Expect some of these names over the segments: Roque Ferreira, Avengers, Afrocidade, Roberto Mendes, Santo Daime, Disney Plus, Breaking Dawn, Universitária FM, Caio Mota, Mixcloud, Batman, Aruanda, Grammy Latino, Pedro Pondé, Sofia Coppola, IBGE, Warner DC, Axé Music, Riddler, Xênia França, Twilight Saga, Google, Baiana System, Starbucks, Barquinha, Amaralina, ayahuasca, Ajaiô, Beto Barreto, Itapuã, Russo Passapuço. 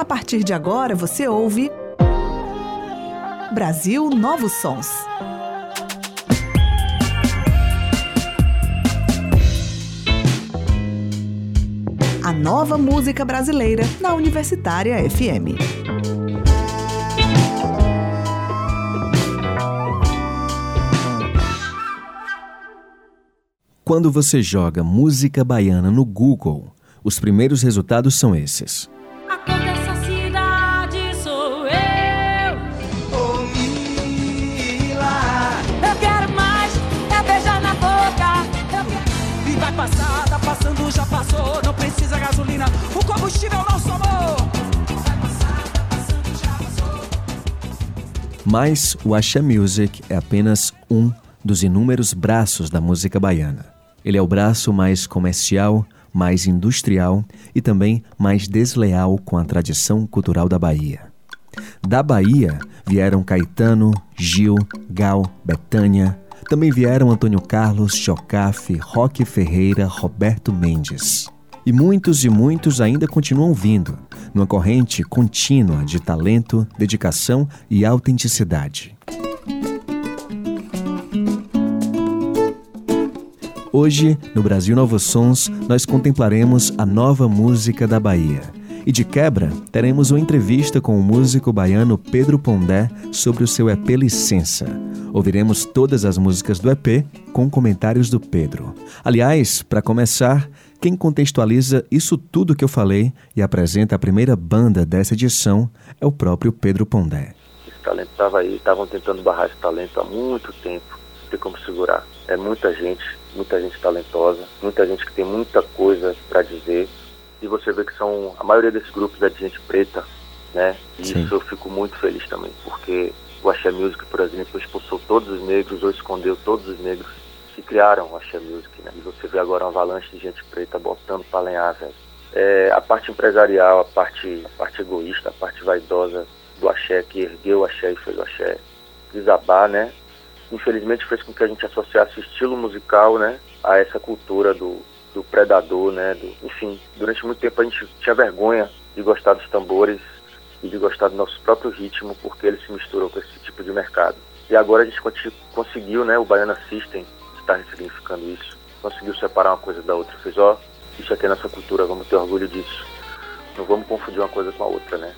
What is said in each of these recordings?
A partir de agora você ouve Brasil Novos Sons. A nova música brasileira na Universitária FM. Quando você joga música baiana no Google, os primeiros resultados são esses. A cor dessa cidade sou eu. Oh, Mila. Eu quero mais, é beijar na boca. E vai passar, tá passando, já passou. Não precisa gasolina, o combustível não somou. Vai passar, tá passando, já passou. Mas o Axé Music é apenas um dos inúmeros braços da música baiana. Ele é o braço mais comercial, mais industrial e também mais desleal com a tradição cultural da Bahia. Da Bahia vieram Caetano, Gil, Gal, Bethânia. Também vieram Antônio Carlos, Jocafe, Roque Ferreira, Roberto Mendes. E muitos ainda continuam vindo, numa corrente contínua de talento, dedicação e autenticidade. Hoje, no Brasil Novos Sons, nós contemplaremos a nova música da Bahia. E de quebra, teremos uma entrevista com o músico baiano Pedro Pondé sobre o seu EP Licença. Ouviremos todas as músicas do EP com comentários do Pedro. Aliás, para começar, quem contextualiza isso tudo que eu falei e apresenta a primeira banda dessa edição é o próprio Pedro Pondé. Esse talento estava aí, estavam tentando barrar esse talento há muito tempo, não tem como segurar. É muita gente talentosa, muita gente que tem muita coisa para dizer. E você vê que são, a maioria desses grupos é de gente preta, né? E sim, isso eu fico muito feliz também, porque o Axé Music, por exemplo, expulsou todos os negros ou escondeu todos os negros que criaram o Axé Music, né? E você vê agora uma avalanche de gente preta botando pra lenhar, velho. É, a parte empresarial, a parte egoísta, a parte vaidosa do Axé, que ergueu o Axé e fez o Axé desabar, né? Infelizmente fez com que a gente associasse o estilo musical, né, a essa cultura do predador, né, enfim, durante muito tempo a gente tinha vergonha de gostar dos tambores e de gostar do nosso próprio ritmo, porque ele se misturou com esse tipo de mercado. E agora a gente conseguiu, né, o Baiana System está ressignificando isso, conseguiu separar uma coisa da outra, fez, ó, isso aqui é nossa cultura, vamos ter orgulho disso, não vamos confundir uma coisa com a outra, né,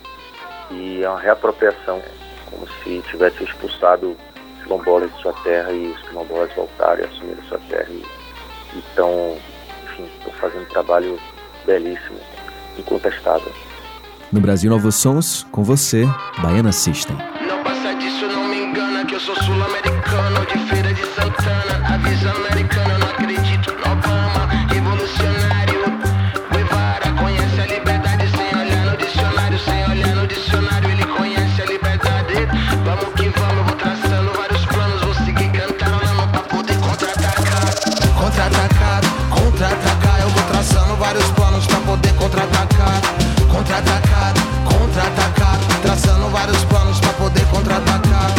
e é uma reapropriação, né? Como se tivesse expulsado quilombolas de sua terra e os quilombolas voltaram e assumiram sua terra e estão, enfim, fazendo um trabalho belíssimo, incontestável. No Brasil Novos Sons, com você, Baiana System. Não passa disso, não me engana que eu sou sul-americano de Feira de Santana, a visa americana, não acredito no Obama, revolucionário, Guevara, conhece a liberdade sem olhar no dicionário, sem olhar no dicionário, ele conhece a liberdade, vamos que vamos, vou traçando vários. Contra-atacar, eu vou traçando vários planos pra poder contra-atacar. Contra-atacar, contra-atacar, traçando vários planos pra poder contra-atacar.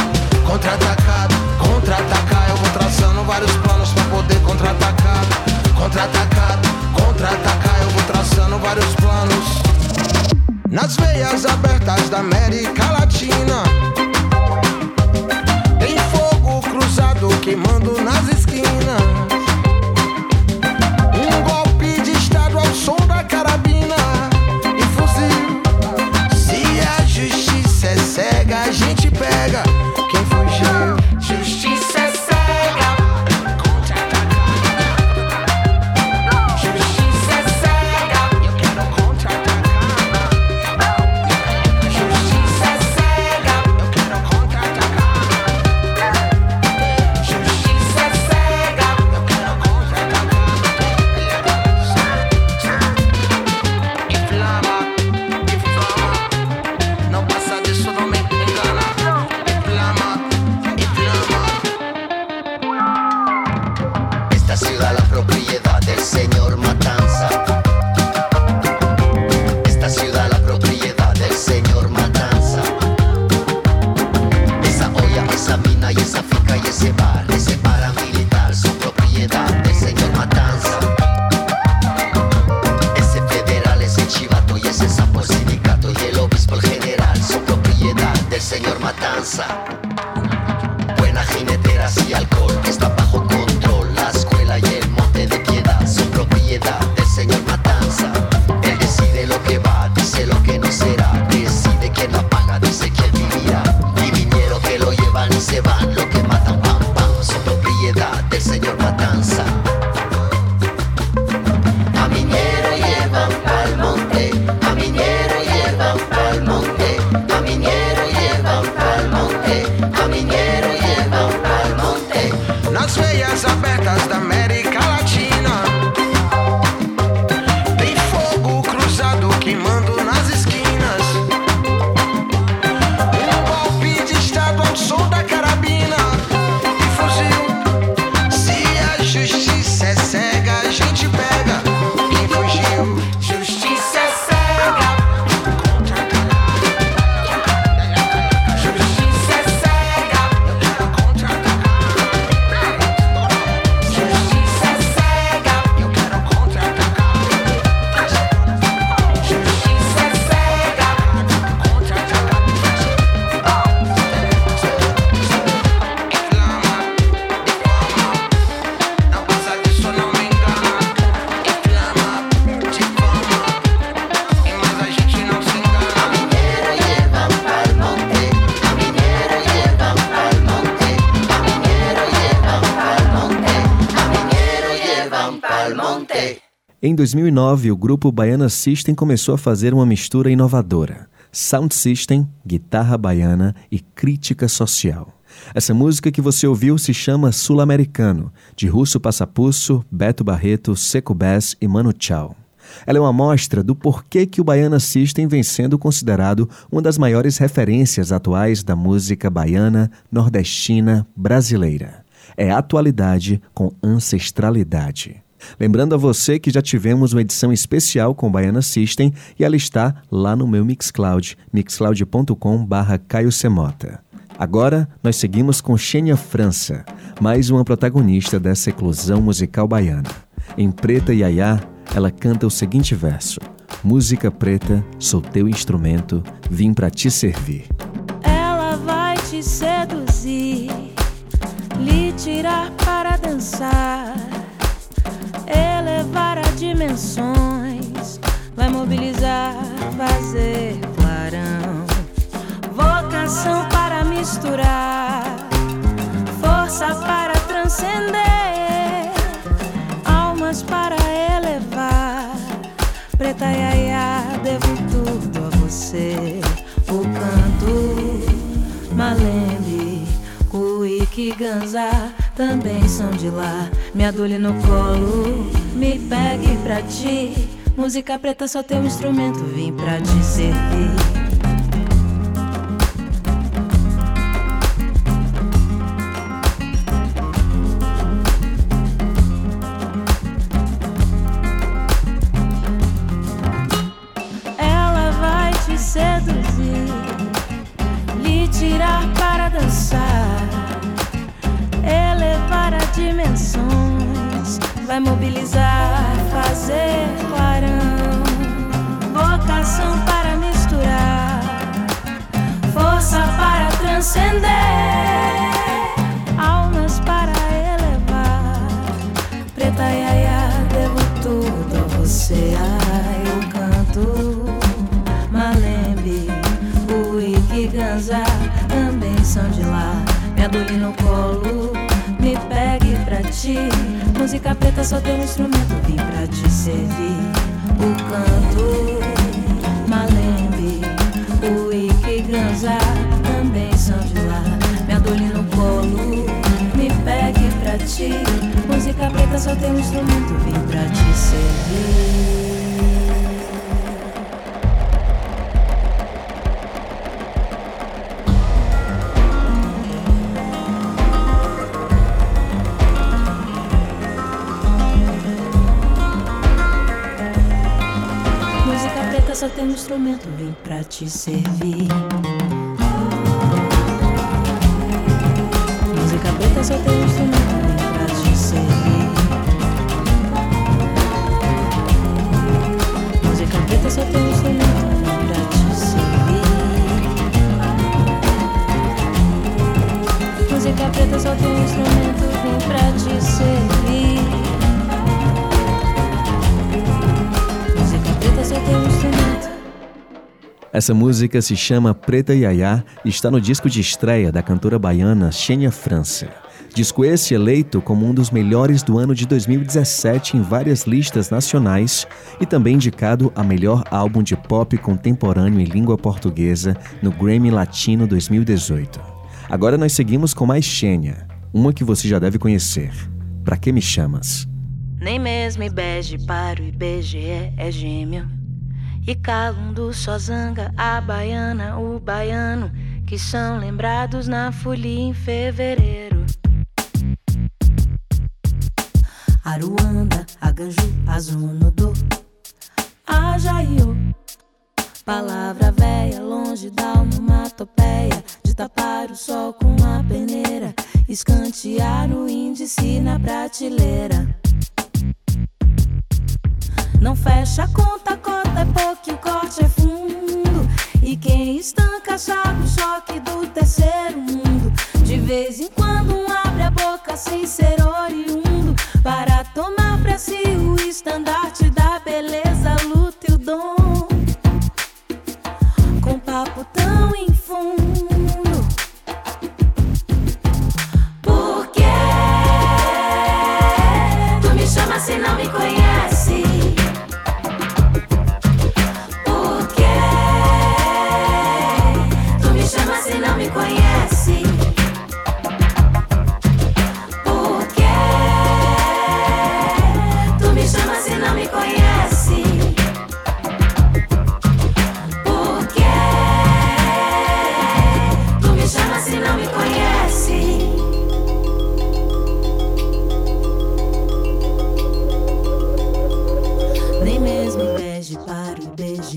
Contra-atacar, contra-atacar, eu vou traçando vários planos pra poder contra-atacar. Pondé. Em 2009, o grupo Baiana System começou a fazer uma mistura inovadora. Sound System, guitarra baiana e crítica social. Essa música que você ouviu se chama Sul-Americano, de Russo Passapuço, Beto Barreto, Seco Bess e Manu Chao. Ela é uma amostra do porquê que o Baiana System vem sendo considerado uma das maiores referências atuais da música baiana, nordestina, brasileira. É atualidade com ancestralidade. Lembrando a você que já tivemos uma edição especial com o Baiana System e ela está lá no meu Mixcloud, mixcloud.com/caiosemota. Agora, nós seguimos com Xênia França, mais uma protagonista dessa eclosão musical baiana. Em Preta Yayá, ela canta o seguinte verso: música preta, sou teu instrumento, vim pra te servir. Ela vai te seduzir, lhe tirar para dançar, elevar a dimensões, vai mobilizar, fazer clarão, vocação para misturar, força para transcender, almas para elevar. Preta Yayá, devo tudo a você. O canto, Malembe, Cuíque, Ganzá também são de lá. Me adule no colo, me pegue pra ti. Música preta, só teu instrumento, vim pra te servir. Vai mobilizar, fazer clarão, vocação para misturar, força para transcender, almas para elevar. Preta Yayá, devo tudo a você. Ai, eu canto Malembe, Uíque, Ganzá também são de lá. Me adule no colo, me pegue pra ti. Música preta, só teu instrumento, vim pra te servir. O canto, Malembe, Cuíque, Ganzá também são de lá. Me adule no colo, me pegue pra ti. Música preta, só teu instrumento, vim pra te servir. Só tem um instrumento, vem pra te servir. Música preta, só tem um instrumento, vem pra te servir. Música preta, só tem um instrumento, vem pra te servir. Música preta, só tem um instrumento, vem pra te servir. Essa música se chama Preta Yayá e está no disco de estreia da cantora baiana Xênia França. Disco esse eleito como um dos melhores do ano de 2017 em várias listas nacionais e também indicado a melhor álbum de pop contemporâneo em língua portuguesa no Grammy Latino 2018. Agora nós seguimos com mais Xênia, uma que você já deve conhecer. Pra que me chamas? Nem mesmo IBEGE, PARO, IBGE é gêmeo. E Calundu, Sozanga, a baiana, o baiano, que são lembrados na folia em fevereiro. Aruanda, Aganju, Azunodô, Ajaiô. Palavra véia, longe da onomatopeia, de tapar o sol com a peneira, escantear o índice na prateleira. Não fecha a conta, cota é pouco, o corte é fundo. E quem estanca sabe o choque do terceiro mundo. De vez em quando abre a boca sem ser oriundo, para tomar pra si o estandarte da beleza, luta e o dom. Com papo tão infundo. Por que tu me chamas se não me conhece?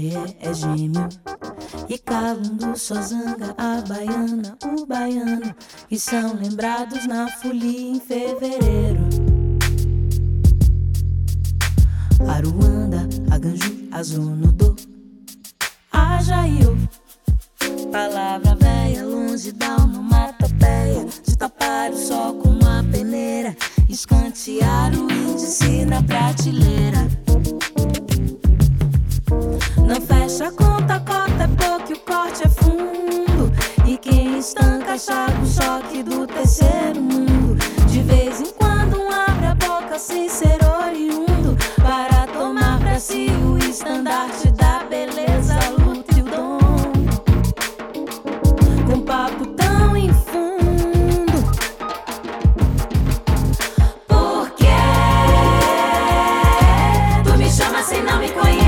mulher é gêmeo. E Calundu, Sozanga, a baiana, o baiano, que são lembrados na folia em fevereiro. Aruanda, Aganju, Azonodô, Ajaiô, palavra velha, longe da onomatopeia, de tapar o sol com uma peneira, escantear o índice na prateleira. Não fecha a conta, cota é pouco, o corte é fundo. E quem estanca, chaga o choque do terceiro mundo. De vez em quando um abre a boca sem ser oriundo, para tomar pra si o estandarte da beleza, a luta e o dom, com papo tão infundo. Por que tu me chama se não me conhece?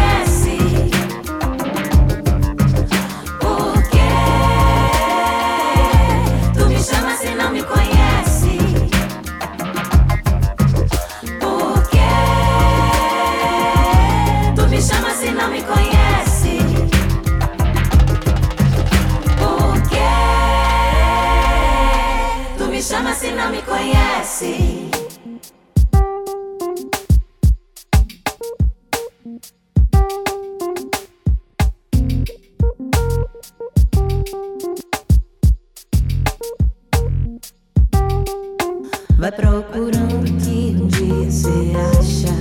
Se não me conhece. Vai procurando que um dia cê acha.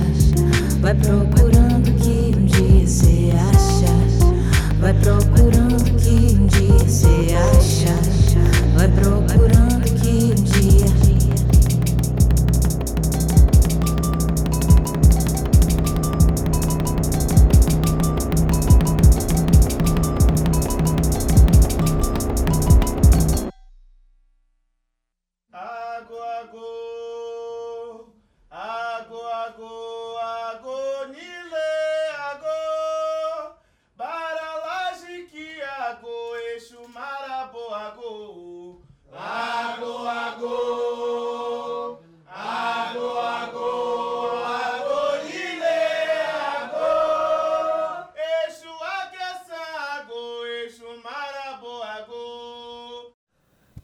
Vai procurando que um dia cê acha. Vai procurando que um dia cê acha. Vai procurando que um dia.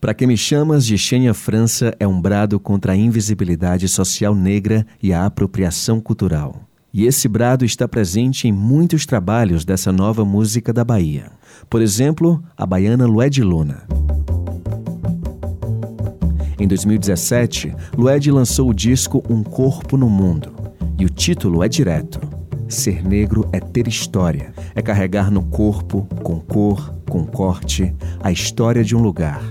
Pra que me chamas de Xênia França é um brado contra a invisibilidade social negra e a apropriação cultural. E esse brado está presente em muitos trabalhos dessa nova música da Bahia. Por exemplo, a baiana Luedji Luna. Em 2017, Luedji lançou o disco Um Corpo no Mundo. E o título é direto. Ser negro é ter história. É carregar no corpo, com cor, com corte, a história de um lugar.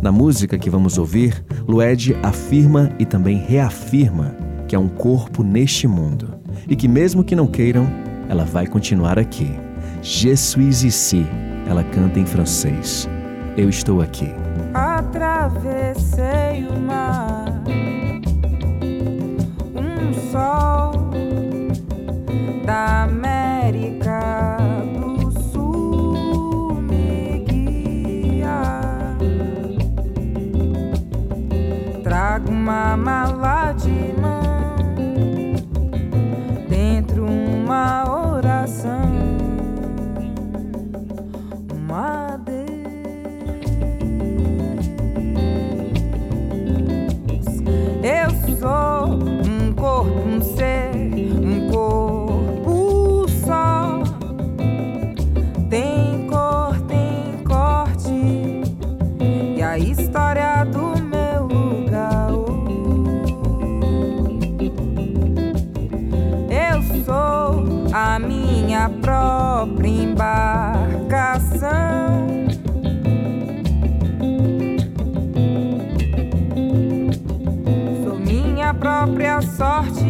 Na música que vamos ouvir, Luedji afirma e também reafirma que é um corpo neste mundo e que mesmo que não queiram, ela vai continuar aqui. Je suis ici, ela canta em francês. Eu estou aqui. Atravessei o mar, um sol da América do Sul me guia. Trago uma mala de mão, dentro uma oração, uma Deus. Eu sou um corpo, um ser, um corpo só. Tem cor, tem corte, e a história do a minha própria embarcação. Sou minha própria sorte.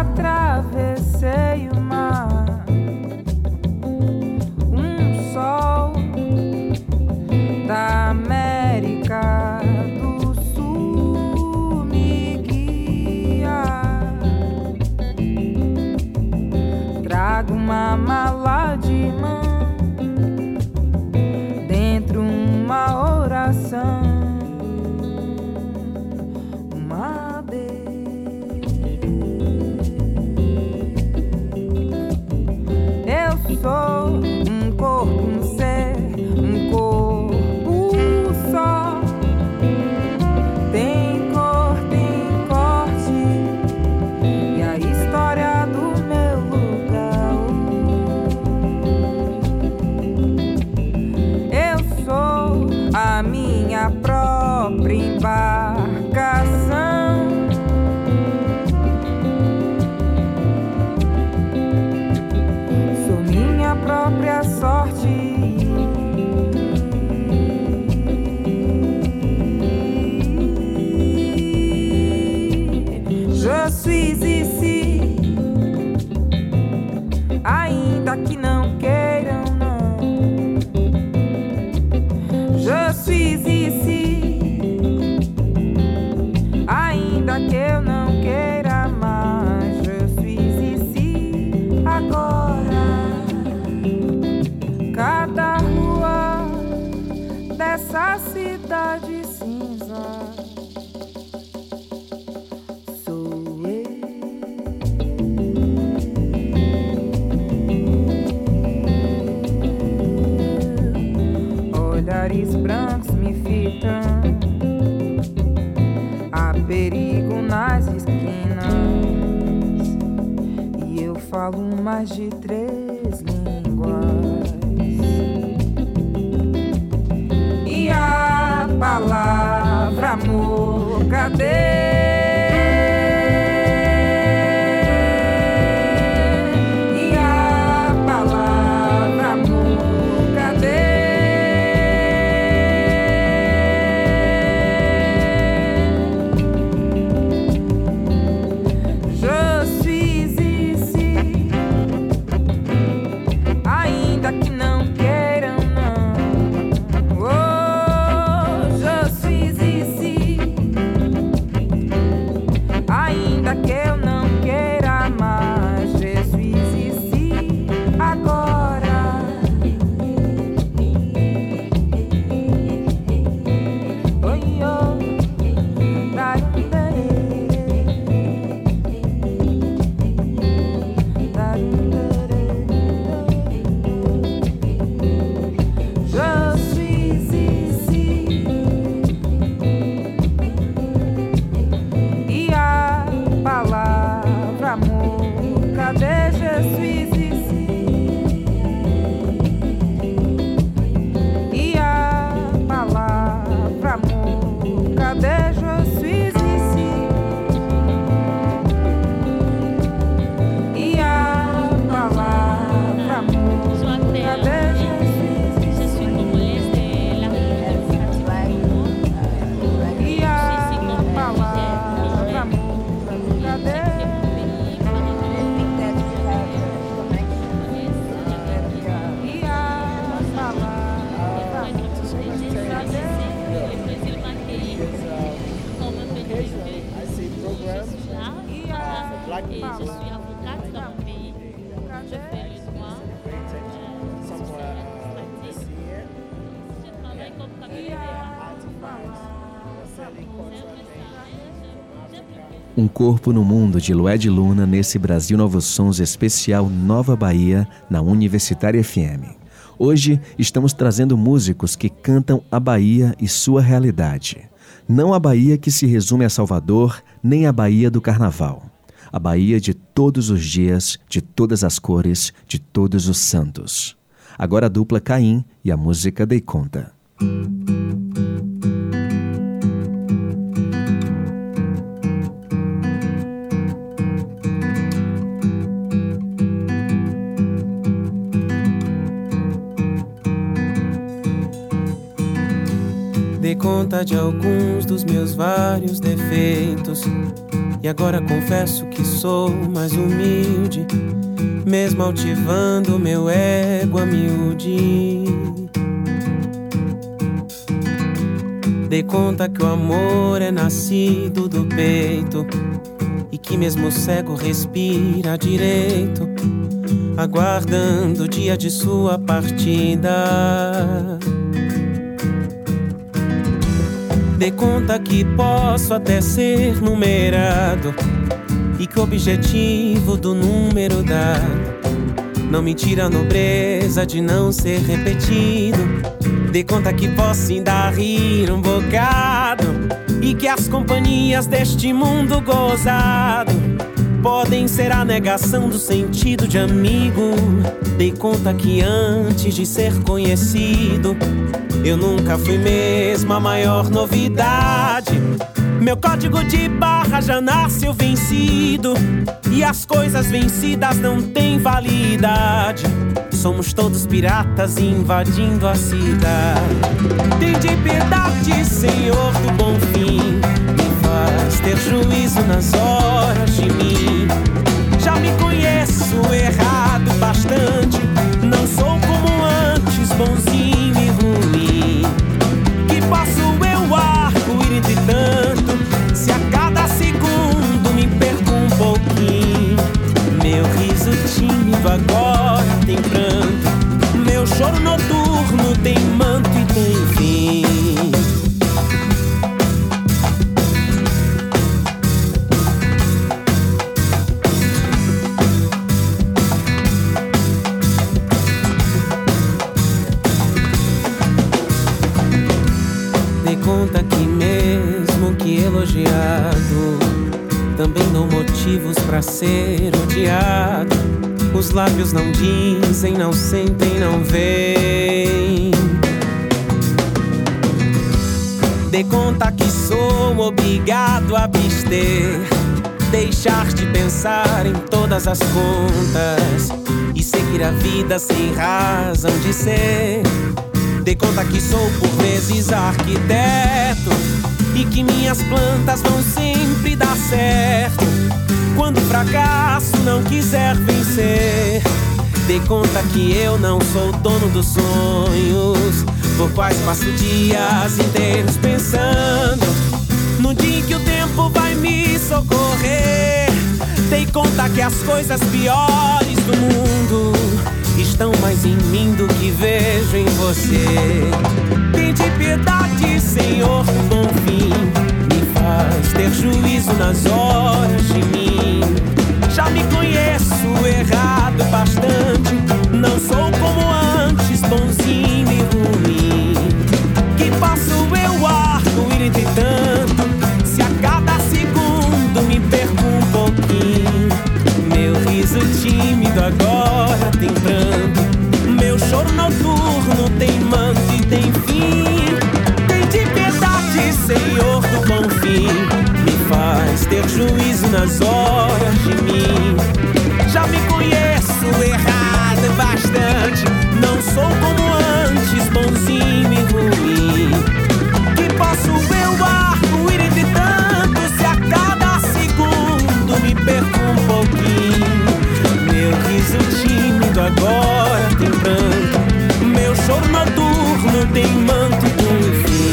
Atravessei o mar, própria sorte. Je suis ici, ainda que não queiram, não. Je suis ici, ainda que eu não queira mais. Je suis ici, agora. Cada rua dessa cidade cinza. Olhares brancos me fitam, há perigo nas esquinas, e eu falo mais de 3 línguas. E a palavra amor, cadê? E a palavra amor, cadê? Um Corpo no Mundo, de Luedji Luna, nesse Brasil Novos Sons especial Nova Bahia, na Universitária FM. Hoje estamos trazendo músicos que cantam a Bahia e sua realidade. Não a Bahia que se resume a Salvador, nem a Bahia do Carnaval. A Bahia de todos os dias, de todas as cores, de todos os santos. Agora a dupla Caim e a música Dei Conta. Dei conta de alguns dos meus vários defeitos, e agora confesso que sou mais humilde, mesmo altivando meu ego a miúde. Dei conta que o amor é nascido do peito, e que mesmo cego respira direito, aguardando o dia de sua partida. Dei conta que posso até ser numerado, e que o objetivo do número dado não me tira a nobreza de não ser repetido. Dei conta que posso ainda rir um bocado, e que as companhias deste mundo gozado podem ser a negação do sentido de amigo. Dei conta que antes de ser conhecido, eu nunca fui mesmo a maior novidade. Meu código de barra já nasceu vencido, e as coisas vencidas não têm validade. Somos todos piratas invadindo a cidade. Tende piedade, Senhor do bom fim, me faz ter juízo nas horas de mim. Já me conheço errado bastante, não sou como antes, bonzinho e ruim. Que passo eu arco-íris de tanto, se a cada segundo me perco um pouquinho. Meu riso tímido agora tem pranto, meu choro noturno tem manto e tem fim. Dei conta que mesmo que elogiado, também dou motivos pra ser odiado. Os lábios não dizem, não sentem, não veem. Dei conta que sou obrigado a abster, deixar de pensar em todas as contas e seguir a vida sem razão de ser. Dei conta que sou por vezes arquiteto e que minhas plantas vão sempre dar certo quando o fracasso não quiser vencer. Dei conta que eu não sou dono dos sonhos, por quais passo dias inteiros pensando no dia em que o tempo vai me socorrer. Dei conta que as coisas piores do mundo estão mais em mim do que vejo em você. Tende piedade, Senhor do bom fim, me faz ter juízo nas horas de mim. Já me conheço errado bastante, não sou como antes, bonzinho e ruim. Que passo eu arco-íris de tanto, se a cada segundo me perco um pouquinho. Meu riso tímido agora tem pranto, meu choro noturno tem manto e tem fim. Tende piedade, Senhor do bom fim, me faz ter juízo nas horas de mim. Já me conheço errado bastante, não sou como antes, bonzinho e ruim. Que passo eu arco-íris de tanto, se a cada segundo me perco um pouquinho. Meu riso tímido agora tem branco, meu choro noturno tem manto do fim.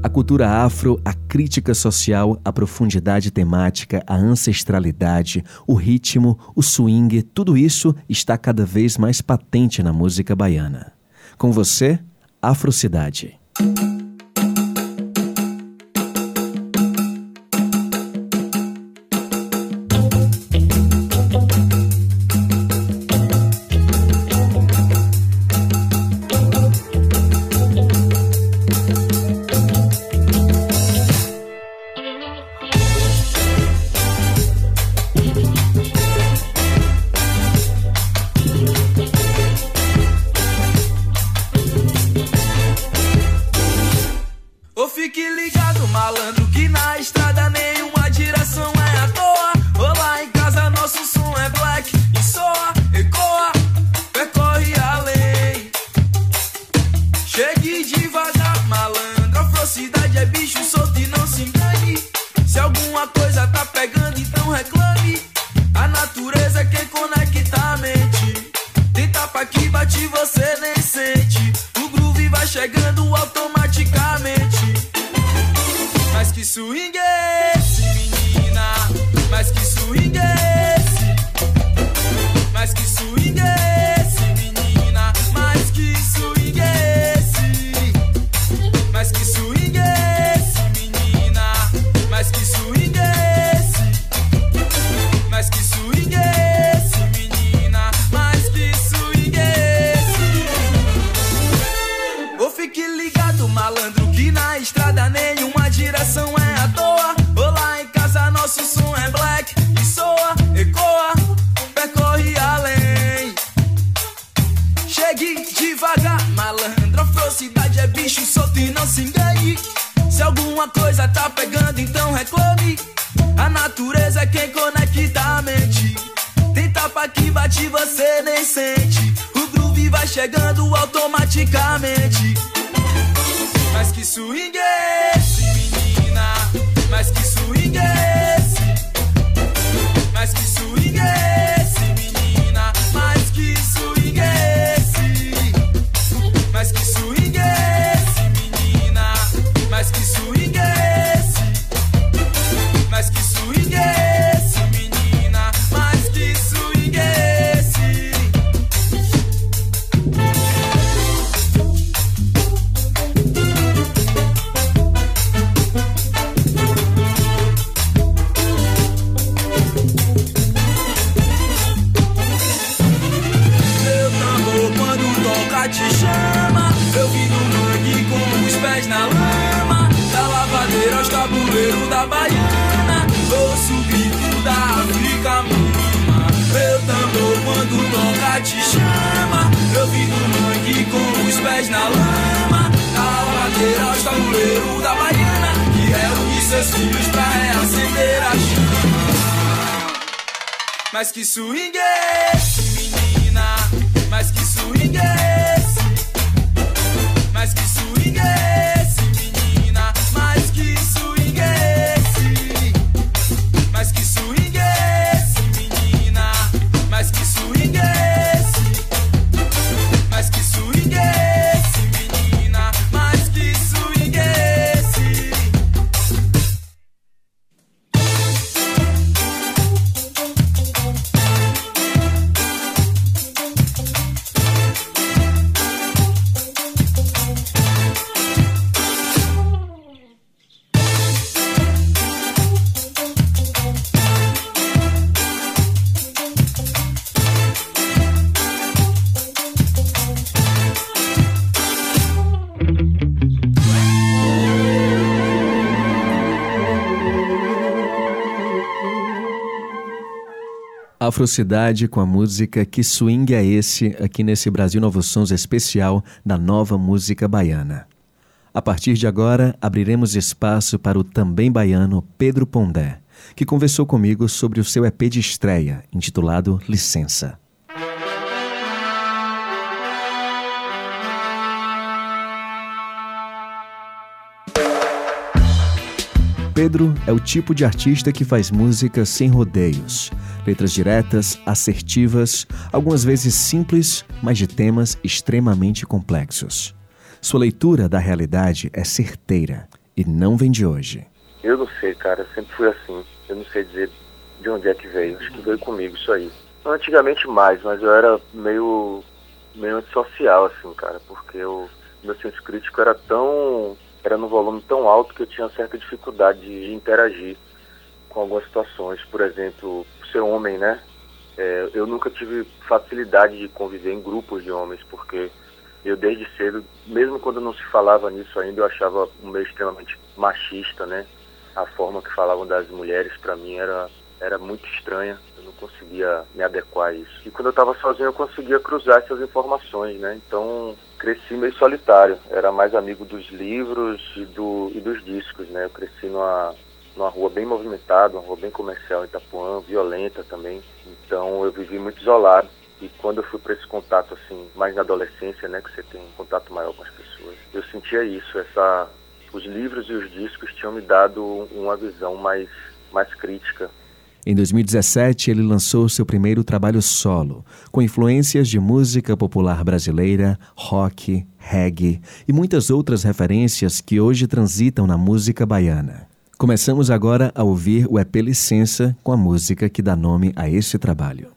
A cultura afro, a crítica social, a profundidade temática, a ancestralidade, o ritmo, o swing, tudo isso está cada vez mais patente na música baiana. Com você, Afrocidade. Se alguma coisa tá pegando, então reclame. A natureza é quem conecta a mente. Tem tapa que bate e você nem sente. O groove vai chegando automaticamente. Mas que swing é esse, menina? Mas que swing é esse? Mas que swing é esse, menina? Mas que swing é esse? Mas que swing é esse, menina? Mas que swing é esse? Mas que swing é esse, menina? Mas que swing é esse? Te chama, eu vim no mangue com os pés na lama, da lavadeira aos tabuleiros da Baiana, ouço o grito da África mama. Meu tambor quando toca te chama, eu vim no mangue com os pés na lama, da lavadeira aos tabuleiros da Baiana, que é o que seus filhos pra reacender a chama. Mas que swing é esse, menina? Mas que swing é esse? Mas que swing é esse, menina? Mas que swing é esse? Mas que swing é esse, menina? Mas que swing é esse? Mas que swing é esse, menina? Mas que swing é esse? Afrocidade com a música Que Swing é Esse, aqui nesse Brasil Novos Sons especial da nova música baiana. A partir de agora, abriremos espaço para o também baiano Pedro Pondé, que conversou comigo sobre o seu EP de estreia, intitulado Licença. Pedro é o tipo de artista que faz música sem rodeios. Letras diretas, assertivas, algumas vezes simples, mas de temas extremamente complexos. Sua leitura da realidade é certeira e não vem de hoje. Eu não sei, cara. Eu sempre fui assim. Eu não sei dizer de onde é que veio. Acho que veio comigo isso aí. Antigamente mais, mas eu era meio antissocial, assim, cara. Porque meu senso crítico era tão... Era num volume tão alto que eu tinha certa dificuldade de interagir com algumas situações. Por exemplo, por ser homem, né? Eu nunca tive facilidade de conviver em grupos de homens, porque eu desde cedo, mesmo quando não se falava nisso ainda, eu achava um meio extremamente machista, né? A forma que falavam das mulheres, pra mim, era muito estranha. Eu não conseguia me adequar a isso. E quando eu estava sozinho, eu conseguia cruzar essas informações, né? Então... Cresci meio solitário, era mais amigo dos livros e dos discos, né? Eu cresci numa rua bem movimentada, uma rua bem comercial em Itapuã, violenta também. Então eu vivi muito isolado. E quando eu fui para esse contato, assim, mais na adolescência, né? Que você tem um contato maior com as pessoas. Eu sentia isso, os livros e os discos tinham me dado uma visão mais crítica. Em 2017, ele lançou seu primeiro trabalho solo, com influências de música popular brasileira, rock, reggae e muitas outras referências que hoje transitam na música baiana. Começamos agora a ouvir o EP Licença com a música que dá nome a esse trabalho.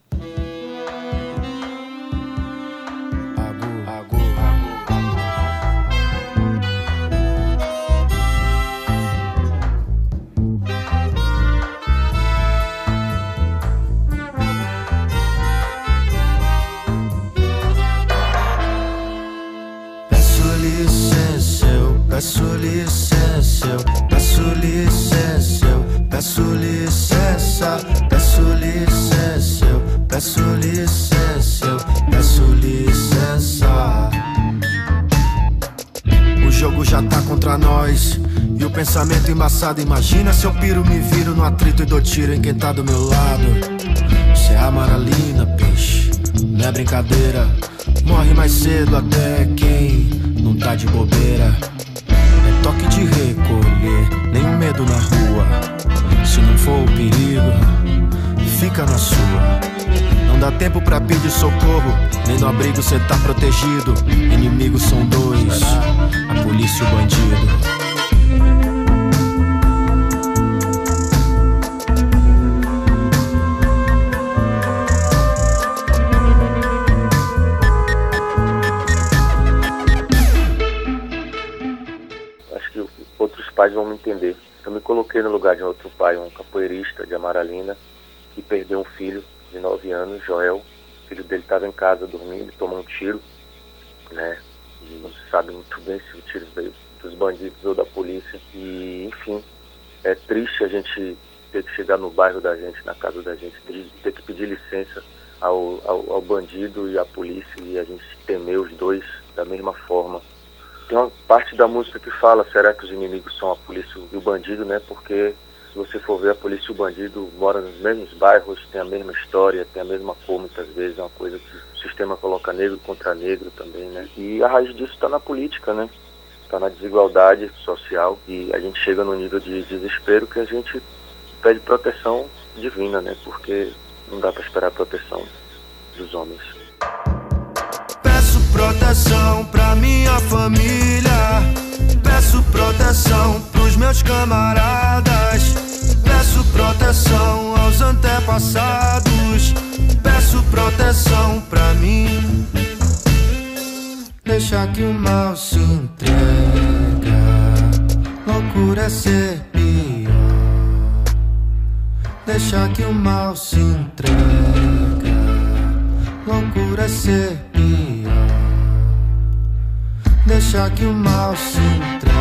Peço licença, eu peço licença, eu peço licença, eu peço licença, eu pensamento embaçado. Imagina se eu piro, me viro no atrito e dou tiro em quem tá do meu lado. Você é amaralina, peixe, não é brincadeira. Morre mais cedo até quem não tá de bobeira. É toque de recolher, nenhum medo na rua. Se não for o perigo, fica na sua. Não dá tempo pra pedir socorro, nem no abrigo cê tá protegido. Inimigos são dois, a polícia e o bandido. Acho que outros pais vão me entender. Eu me coloquei no lugar de outro pai, um capoeirista de Amaralina, que perdeu um filho de 9 anos, Joel. O filho dele estava em casa dormindo, tomou um tiro, né? E não se sabe muito bem se o tiro veio dos bandidos ou da polícia. E, enfim, é triste a gente ter que chegar no bairro da gente, na casa da gente, ter que pedir licença ao bandido e à polícia, e a gente temer os dois da mesma forma. Tem uma parte da música que fala, será que os inimigos são a polícia e o bandido, né? Porque se você for ver, a polícia e o bandido moram nos mesmos bairros, tem a mesma história, tem a mesma cor muitas vezes, é uma coisa que o sistema coloca negro contra negro também, né? E a raiz disso está na política, né? Está na desigualdade social, e a gente chega num nível de desespero que a gente pede proteção divina, né? Porque não dá para esperar a proteção dos homens. Peço proteção para minha família. Peço proteção pros meus camaradas. Peço proteção aos antepassados. Peço proteção pra mim. Deixa que o mal se entrega. Loucura é ser pior. Deixa que o mal se entrega. Loucura é ser pior. Deixa que o mal se entrega.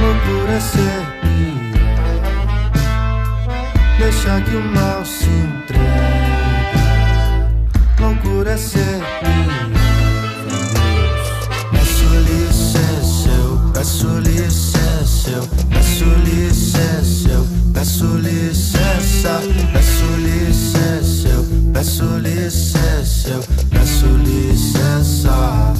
Loucura é ser pior. Deixa que o mal se entrega. Loucura é ser pior. Peço licença, eu peço licença, eu peço licença, eu peço licença, peço licença, eu peço licença, eu peço licença.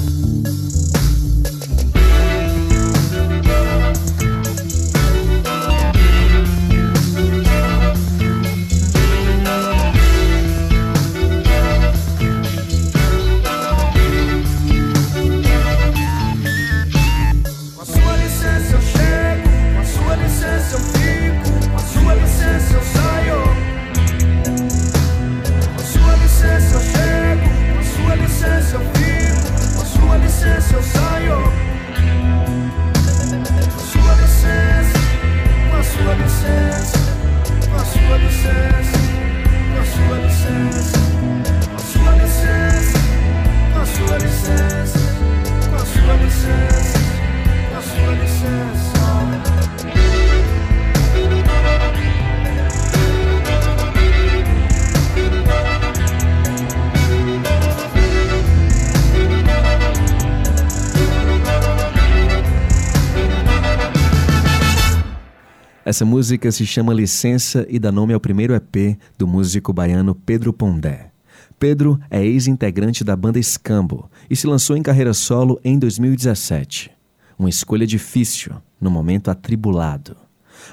Essa música se chama Licença e dá nome ao primeiro EP do músico baiano Pedro Pondé. Pedro é ex-integrante da banda Scambo e se lançou em carreira solo em 2017. Uma escolha difícil, num momento atribulado.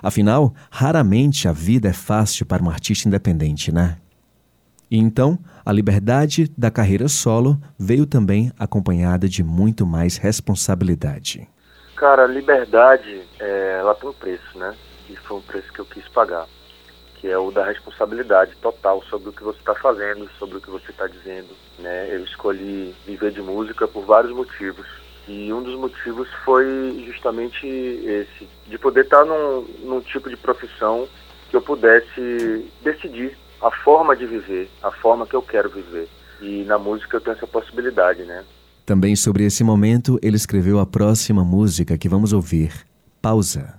Afinal, raramente a vida é fácil para um artista independente, né? E então, a liberdade da carreira solo veio também acompanhada de muito mais responsabilidade. Cara, a liberdade, ela tem um preço, né? E foi um preço que eu quis pagar, que é o da responsabilidade total sobre o que você está fazendo, sobre o que você está dizendo, né? Eu escolhi viver de música por vários motivos, e um dos motivos foi justamente esse, de poder estar num tipo de profissão que eu pudesse decidir a forma de viver, a forma que eu quero viver, e na música eu tenho essa possibilidade, né? Também sobre esse momento, ele escreveu a próxima música que vamos ouvir, Pausa.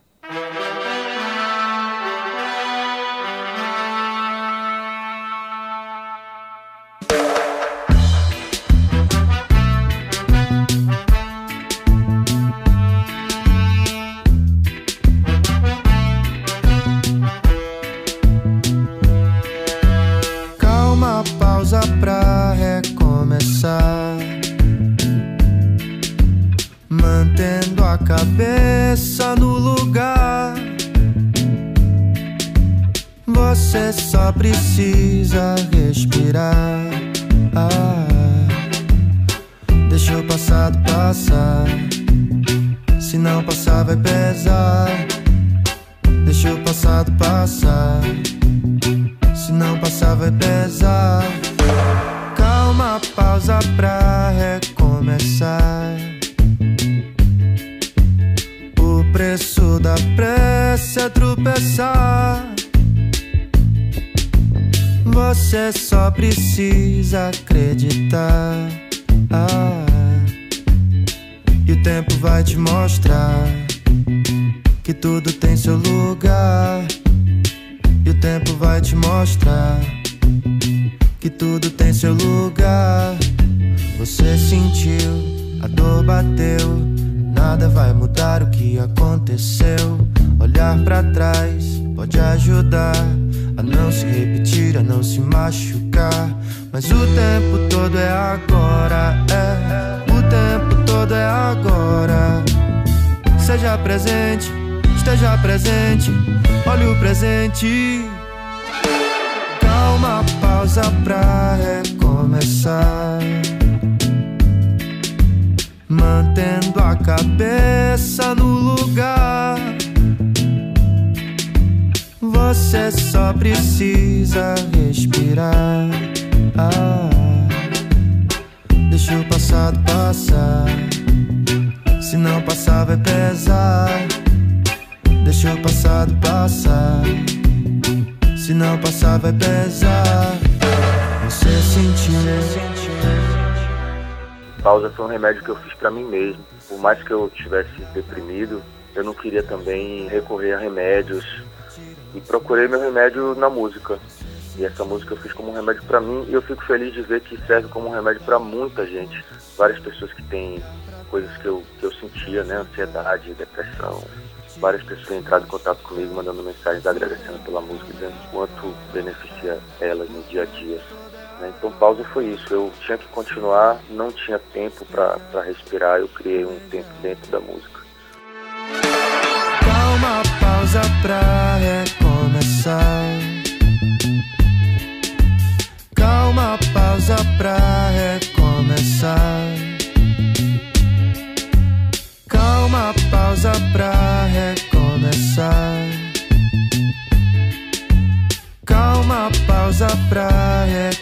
Você só precisa respirar. Ah, deixa o passado passar. Se não passar, vai pesar. Deixa o passado passar. Se não passar, vai pesar. Calma, pausa pra recomeçar. O preço da pressa é tropeçar. Você só precisa acreditar. Ah, e o tempo vai te mostrar que tudo tem seu lugar. E o tempo vai te mostrar que tudo tem seu lugar. Você sentiu, a dor bateu. Nada vai mudar o que aconteceu. Olhar pra trás pode ajudar a não se repetir, a não se machucar. Mas o tempo todo é agora, é. O tempo todo é agora. Seja presente, esteja presente. Olhe o presente. Calma, pausa pra recomeçar. Mantendo a cabeça no lugar. Você só precisa respirar. Ah, deixa o passado passar. Se não passar, vai pesar. Deixa o passado passar. Se não passar, vai pesar. Você sentiu. Pausa foi um remédio que eu fiz pra mim mesmo. Por mais que eu estivesse deprimido, eu não queria também recorrer a remédios. E procurei meu remédio na música. E essa música eu fiz como um remédio pra mim. E eu fico feliz de ver que serve como um remédio pra muita gente. Várias pessoas que têm coisas que eu sentia, né? Ansiedade, depressão. Várias pessoas entraram em contato comigo, mandando mensagens agradecendo pela música, dizendo o quanto beneficia elas no dia a dia. Então pausa foi isso, eu tinha que continuar, não tinha tempo pra respirar, eu criei um tempo dentro da música. Calma, pausa pra recomeçar. Calma, pausa pra recomeçar. Calma, pausa pra recomeçar. Calma, pausa pra recomeçar.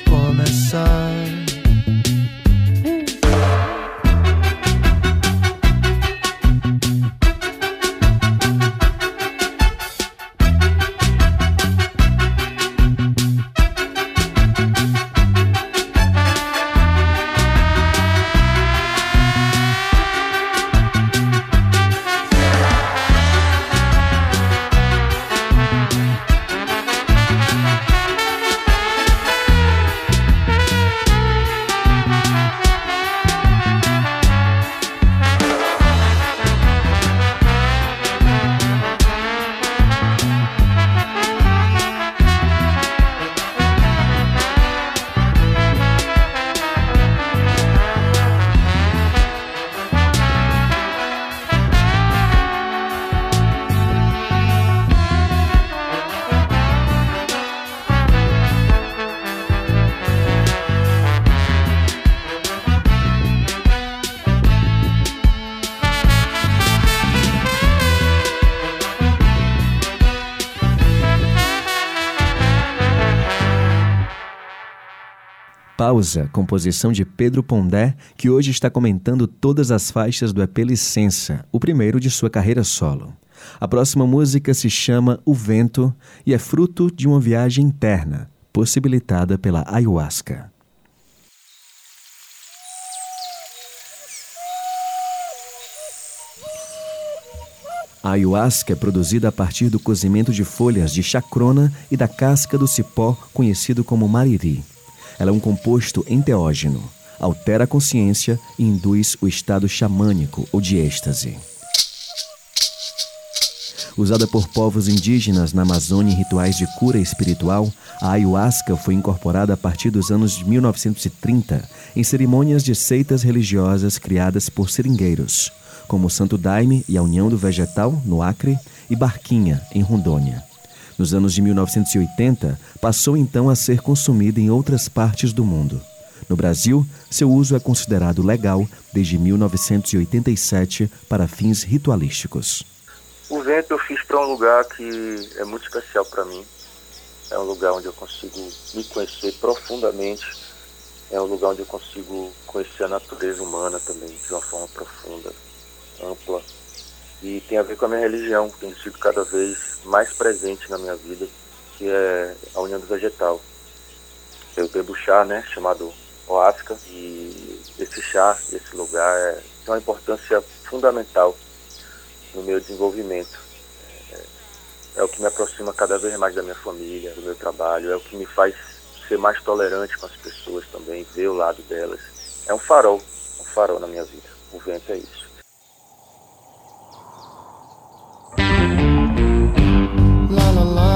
Pausa, composição de Pedro Pondé, que hoje está comentando todas as faixas do EP Licença, o primeiro de sua carreira solo. A próxima música se chama O Vento e é fruto de uma viagem interna, possibilitada pela ayahuasca. A ayahuasca é produzida a partir do cozimento de folhas de chacrona e da casca do cipó, conhecido como mariri. Ela é um composto enteógeno, altera a consciência e induz o estado xamânico ou de êxtase. Usada por povos indígenas na Amazônia em rituais de cura espiritual, a ayahuasca foi incorporada a partir dos anos 1930 em cerimônias de seitas religiosas criadas por seringueiros, como Santo Daime e a União do Vegetal, no Acre, e Barquinha, em Rondônia. Nos anos de 1980, passou então a ser consumida em outras partes do mundo. No Brasil, seu uso é considerado legal desde 1987 para fins ritualísticos. O vento eu fiz para um lugar que é muito especial para mim. É um lugar onde eu consigo me conhecer profundamente. É um lugar onde eu consigo conhecer a natureza humana também, de uma forma profunda, ampla. E tem a ver com a minha religião, que tem sido cada vez mais presente na minha vida, que é a União do Vegetal. Eu bebo chá, né, chamado Oasca, e esse chá, esse lugar, tem uma importância fundamental no meu desenvolvimento. É o que me aproxima cada vez mais da minha família, do meu trabalho, é o que me faz ser mais tolerante com as pessoas também, ver o lado delas. É um farol na minha vida. O vento é isso. La la la.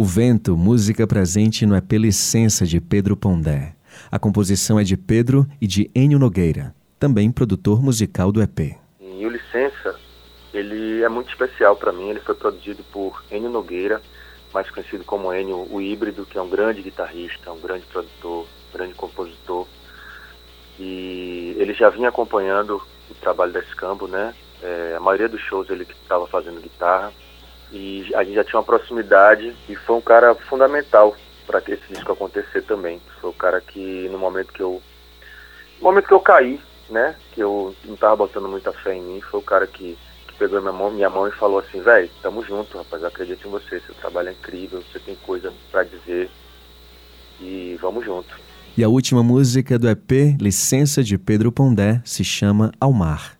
O Vento, música presente no EP Licença de Pedro Pondé. A composição é de Pedro e de Enio Nogueira, também produtor musical do EP. E o Licença, ele é muito especial para mim. Ele foi produzido por Enio Nogueira, mais conhecido como Enio o Híbrido, que é um grande guitarrista, um grande produtor, um grande compositor. E ele já vinha acompanhando o trabalho da Scambo, né? A maioria dos shows ele estava fazendo guitarra. E a gente já tinha uma proximidade e foi um cara fundamental para que esse disco acontecer também. Foi o cara que, no momento que eu caí, né? Que eu não tava botando muita fé em mim, foi o cara que pegou minha mão e falou assim: velho, tamo junto, rapaz, eu acredito em você, seu trabalho é incrível, você tem coisa para dizer e vamos junto. E a última música do EP Licença de Pedro Pondé se chama Ao Mar.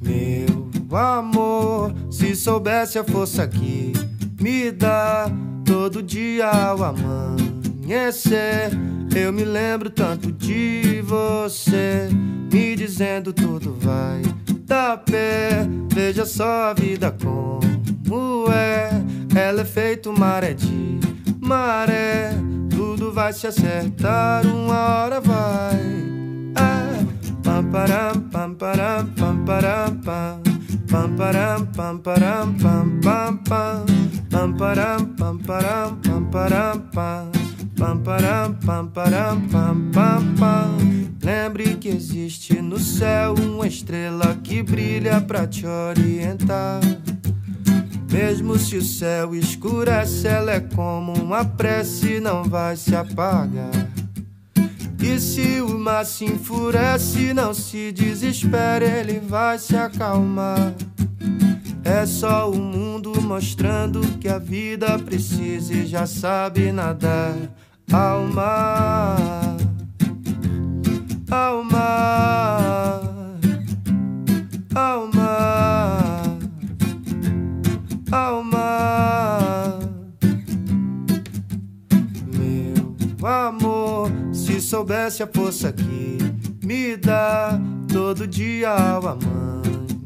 Meu amor, se soubesse a força que me dá todo dia ao amanhecer, eu me lembro tanto de você me dizendo tudo vai dar pé. Veja só a vida como é, ela é feito maré de maré, tudo vai se acertar, uma hora vai. Pam param pam param pam param pam. Pam param pam param pam pam pam. Pam param pam param pam param pam. Pam param pam param pam pam pam. Lembre que existe no céu uma estrela que brilha pra te orientar. Mesmo se o céu escurece, ela é como uma prece, não vai se apagar. E se o mar se enfurece, não se desespere, ele vai se acalmar. É só o mundo mostrando que a vida precisa e já sabe nadar. Ao mar, ao mar, ao mar, ao mar. Meu amor, se soubesse a força que me dá todo dia ao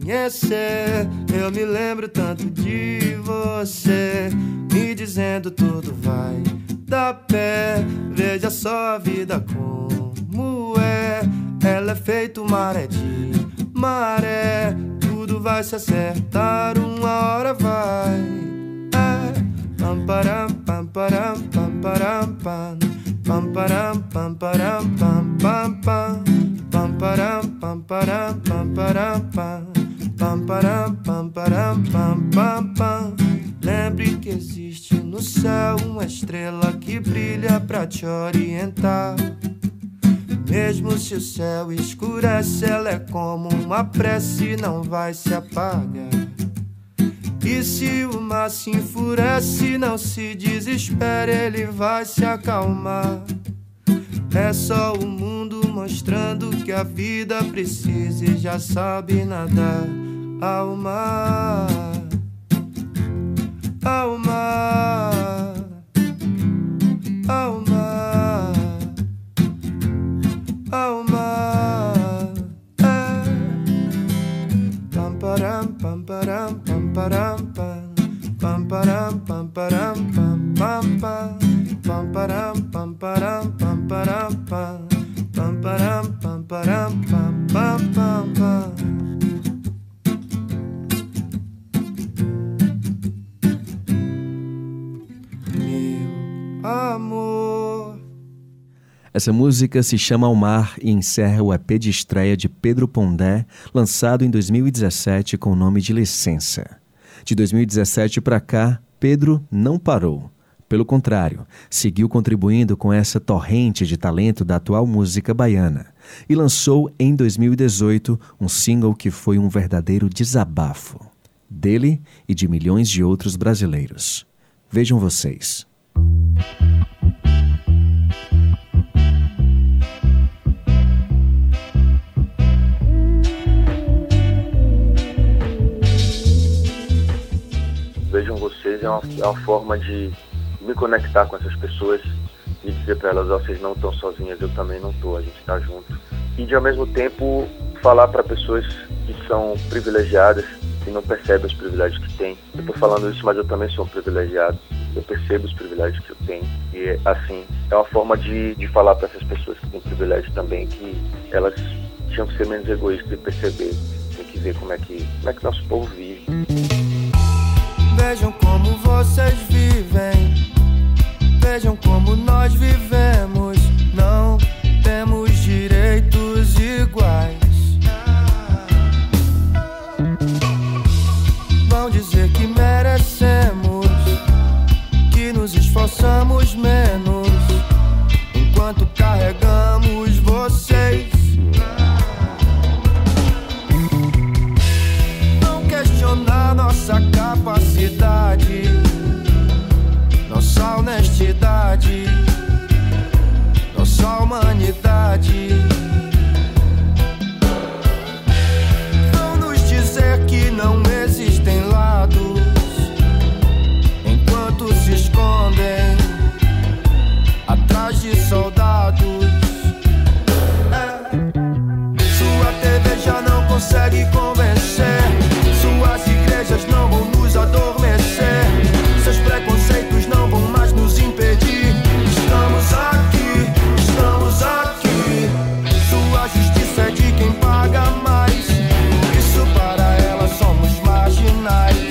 amanhecer, eu me lembro tanto de você me dizendo tudo vai dar pé. Veja só a vida como é, ela é feito maré de maré, tudo vai se acertar, uma hora vai. Pam param pam param pam param pam. Pam param pam param pam pam pam. Pam param pam param pam param pam. Pam param pam param pam pam pam. Lembre que existe no céu uma estrela que brilha pra te orientar. Mesmo se o céu escurece, ela é como uma prece, não vai se apagar. E se o mar se enfurece, não se desespere, ele vai se acalmar. É só o mundo mostrando que a vida precisa e já sabe nadar. Ao mar, ao mar, ao mar, ao mar. Pam param pam param pam. Pam param pam param pam pam pam. Pam param pam param pam param pam. Pam param pam param pam pam pam pam. Meu amor. Essa música se chama Ao Mar e encerra o EP de estreia de Pedro Pondé, lançado em 2017 com o nome de Licença. De 2017 para cá, Pedro não parou. Pelo contrário, seguiu contribuindo com essa torrente de talento da atual música baiana e lançou em 2018 um single que foi um verdadeiro desabafo. Dele e de milhões de outros brasileiros. Vejam vocês. Vejam vocês, é uma forma de me conectar com essas pessoas e dizer para elas: vocês não estão sozinhas, eu também não estou, a gente está junto. E de ao mesmo tempo falar para pessoas que são privilegiadas que não percebe os privilégios que tem. Eu estou falando isso, mas eu também sou um privilegiado. Eu percebo os privilégios que eu tenho. E, assim, é uma forma de falar para essas pessoas que têm privilégio também que elas tinham que ser menos egoístas e perceber. Tem que ver como é que nosso povo vive. Vejam como vocês vivem. Vejam como nós vivemos. Não temos direitos iguais. Vão dizer que merecemos, que nos esforçamos menos, enquanto carregamos vocês. Vão questionar nossa capacidade, nossa honestidade, nossa humanidade. Vão nos dizer que não existem lados, enquanto se escondem atrás de soldados. Sua TV já não consegue convencer, suas igrejas não vão nos adormecer, seus preconceitos não vão mais nos impedir. Estamos aqui, estamos aqui. Sua justiça é de quem paga mais, por isso para ela somos marginais.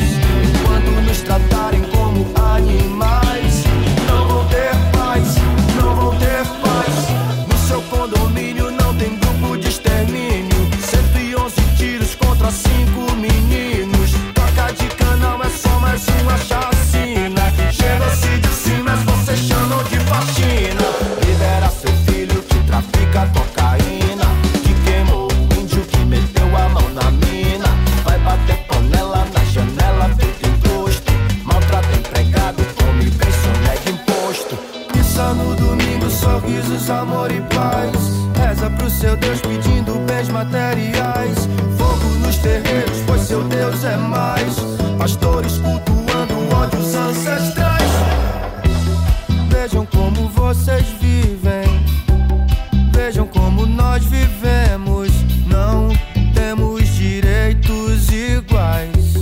Quando nos tratarem como animais, não vão ter paz, não vão ter paz. No seu condomínio não tem grupo de extermínio, 111 tiros contra 5 meninos. Troca de canal é só mais uma chacina, chega-se de cima, mas vocês chamam de faxina. Libera seu filho que trafica cocaína, que queimou o índio, que meteu a mão na mina. Vai bater panela na janela, feito encosto, maltrata empregado, come pensão, nega imposto. Missa no domingo, sorrisos, amor e paz. Reza pro seu Deus pedindo bens materiais. Fogo nos terreiros, pois seu Deus é mais. Pastores cultuando ódios ancestrais. Vejam como vocês vivem, vejam como nós vivemos. Não temos direitos iguais.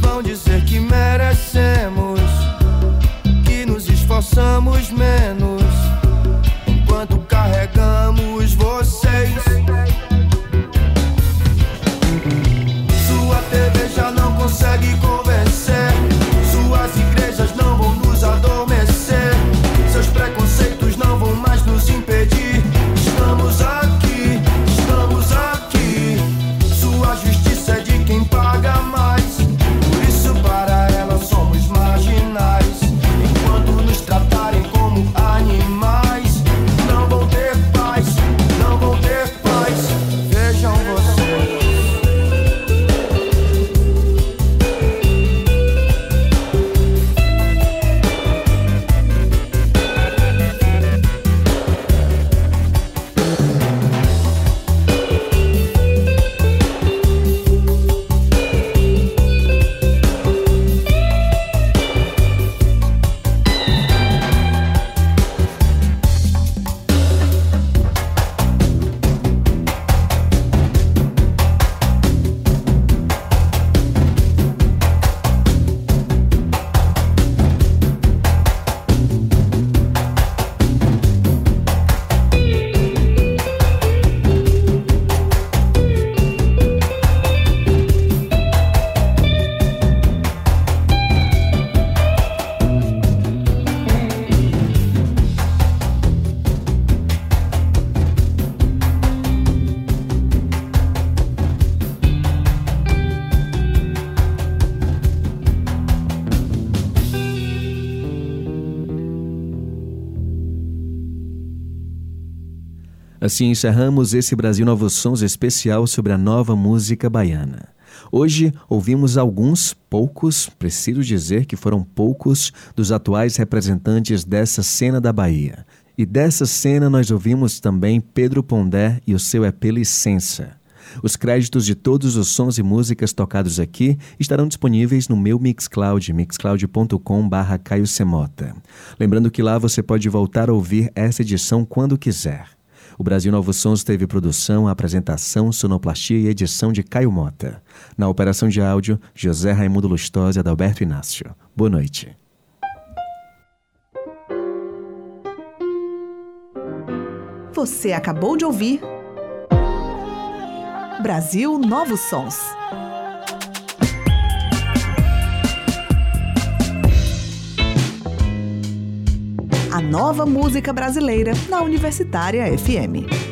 Vão dizer que merecemos, que nos esforçamos menos, enquanto carregamos vocês. Sua TV já não consegue convencer, suas igrejas não vão nos adormecer, seus preconceitos não vão mais nos impedir. Estamos aqui, estamos aqui. Sua justiça é de quem paga mais, por isso para ela somos marginais. Enquanto nos tratarem como animais, não vão ter paz, não vão ter paz. Vejam vocês. Assim encerramos esse Brasil Novos Sons especial sobre a nova música baiana. Hoje ouvimos alguns, poucos, preciso dizer que foram poucos, dos atuais representantes dessa cena da Bahia. E dessa cena nós ouvimos também Pedro Pondé e o seu EP Licença. Os créditos de todos os sons e músicas tocados aqui estarão disponíveis no meu Mixcloud, mixcloud.com/caiosemota. Lembrando que lá você pode voltar a ouvir essa edição quando quiser. O Brasil Novos Sons teve produção, apresentação, sonoplastia e edição de Caio Mota. Na operação de áudio, José Raimundo Lustosa e Adalberto Inácio. Boa noite. Você acabou de ouvir Brasil Novos Sons. A nova música brasileira na Universitária FM.